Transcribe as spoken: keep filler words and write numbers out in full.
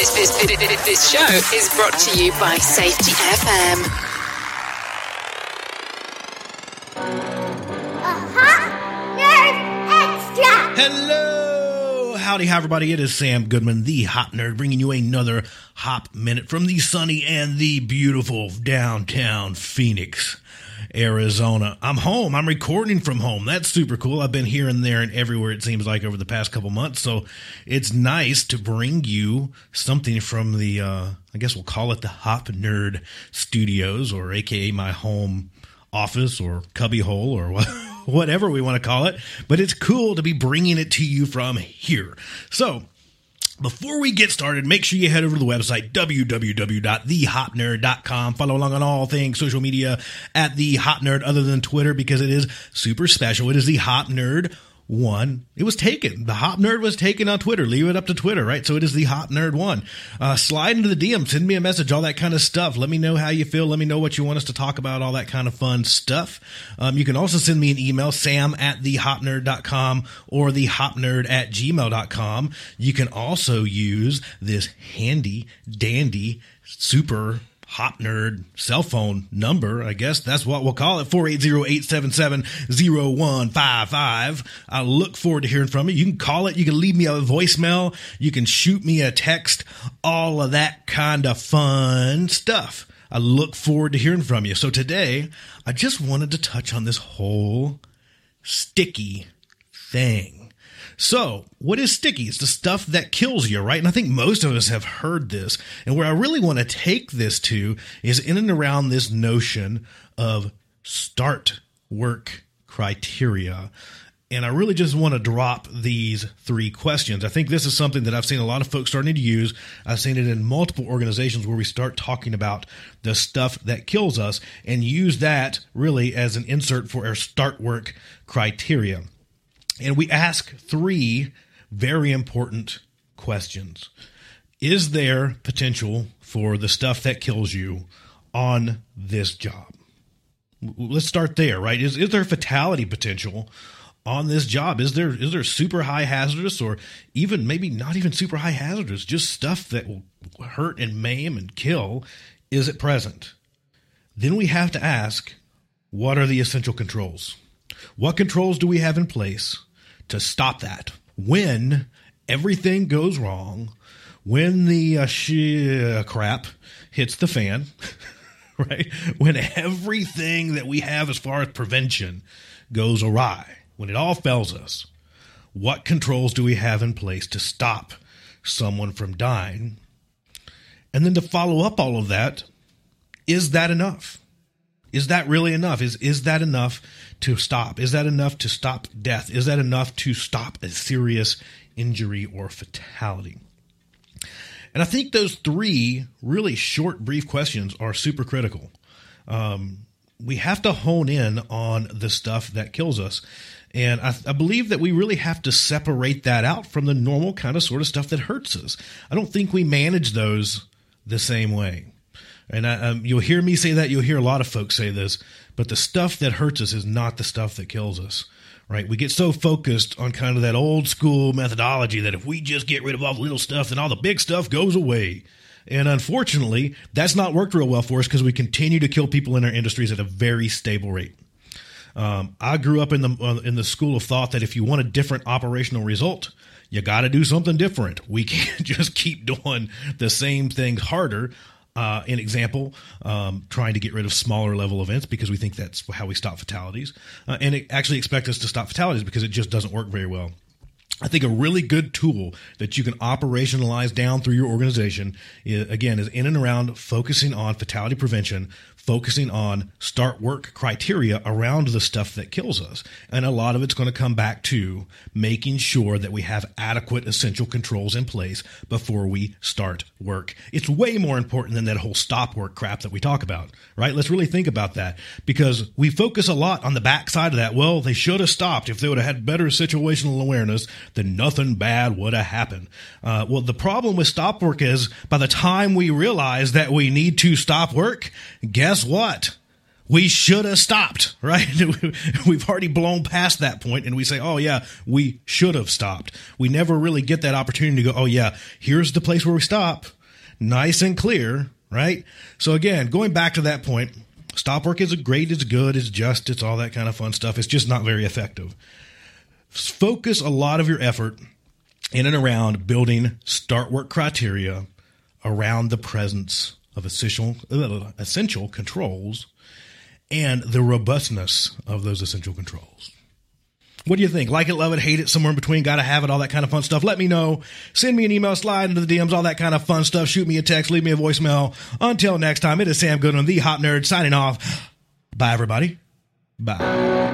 This, this, this, this show is brought to you by Safety F M. A Hop Nerd Extra! Hello! Howdy, hi, everybody. It is Sam Goodman, the Hop Nerd, bringing you another Hop Minute from the sunny and the beautiful downtown Phoenix, Arizona. I'm home. I'm recording from home. That's super cool. I've been here and there and everywhere, it seems like, over the past couple months. So it's nice to bring you something from the, uh, I guess we'll call it the Hop Nerd Studios, or A K A my home office or cubbyhole or what, whatever we want to call it. But it's cool to be bringing it to you from here. So before we get started, make sure you head over to the website, w w w dot the hop nerd dot com. Follow along on all things social media at The Hop Nerd, other than Twitter, because it is super special. It is The Hop Nerd one. It was taken. The Hop Nerd was taken on Twitter. Leave it up to Twitter, right? So it is The Hop Nerd one. Uh, slide into the D M. Send me a message, all that kind of stuff. Let me know how you feel. Let me know what you want us to talk about, all that kind of fun stuff. Um, you can also send me an email, sam at the hop nerd dot com or thehopnerd at gmail dot com. You can also use this handy, dandy, super Hop Nerd cell phone number, I guess that's what we'll call it, four eight zero, eight seven seven, zero one five five. I look forward to hearing from you. You can call it, you can leave me a voicemail, you can shoot me a text, all of that kind of fun stuff. I look forward to hearing from you. So today, I just wanted to touch on this whole sticky thing. So what is sticky? It's the stuff that kills you, right? And I think most of us have heard this. And where I really want to take this to is in and around this notion of start work criteria. And I really just want to drop these three questions. I think this is something that I've seen a lot of folks starting to use. I've seen it in multiple organizations where we start talking about the stuff that kills us and use that really as an insert for our start work criteria. And we ask three very important questions. Is there potential for the stuff that kills you on this job? Let's start there, right? Is is there fatality potential on this job? Is there is there super high hazardous, or even maybe not even super high hazardous, just stuff that will hurt and maim and kill? Is it present? Then we have to ask, what are the essential controls? What controls do we have in place to stop that? When everything goes wrong, when the uh, sh- uh, crap hits the fan, right? When everything that we have as far as prevention goes awry, when it all fails us, what controls do we have in place to stop someone from dying? And then to follow up all of that, is that enough? Is that really enough? Is is that enough to stop? Is that enough to stop death? Is that enough to stop a serious injury or fatality? And I think those three really short, brief questions are super critical. Um, we have to hone in on the stuff that kills us. And I, I believe that we really have to separate that out from the normal kind of sort of stuff that hurts us. I don't think we manage those the same way. And I, um, you'll hear me say that. You'll hear a lot of folks say this, but the stuff that hurts us is not the stuff that kills us, right? We get so focused on kind of that old school methodology that if we just get rid of all the little stuff, then all the big stuff goes away. And unfortunately, that's not worked real well for us because we continue to kill people in our industries at a very stable rate. Um, I grew up in the uh, in the school of thought that if you want a different operational result, you got to do something different. We can't just keep doing the same things harder. Uh, an example, um, trying to get rid of smaller level events because we think that's how we stop fatalities. Uh, and it actually expects us to stop fatalities because it just doesn't work very well. I think a really good tool that you can operationalize down through your organization, is, again, is in and around focusing on fatality prevention, focusing on start work criteria around the stuff that kills us. And a lot of it's going to come back to making sure that we have adequate essential controls in place before we start work. It's way more important than that whole stop work crap that we talk about, right? Let's really think about that, because we focus a lot on the backside of that. Well, they should have stopped. If they would have had better situational awareness, then nothing bad would have happened. Uh, well, the problem with stop work is by the time we realize that we need to stop work, guess what? we should have stopped, right? We've already blown past that point, and we say, oh, yeah, we should have stopped. We never really get that opportunity to go, oh, yeah, here's the place where we stop, nice and clear, right? So, again, going back to that point, stop work is great, it's good, it's just, it's all that kind of fun stuff. It's just not very effective. Focus a lot of your effort in and around building start work criteria around the presence of essential, uh, essential controls and the robustness of those essential controls. What do you think? Like it, love it, hate it, somewhere in between, gotta have it, all that kind of fun stuff. Let me know. Send me an email, slide into the D Ms, all that kind of fun stuff. Shoot me a text, leave me a voicemail. Until next time, it is Sam Goodman, the Hop Nerd, signing off. Bye, everybody. Bye.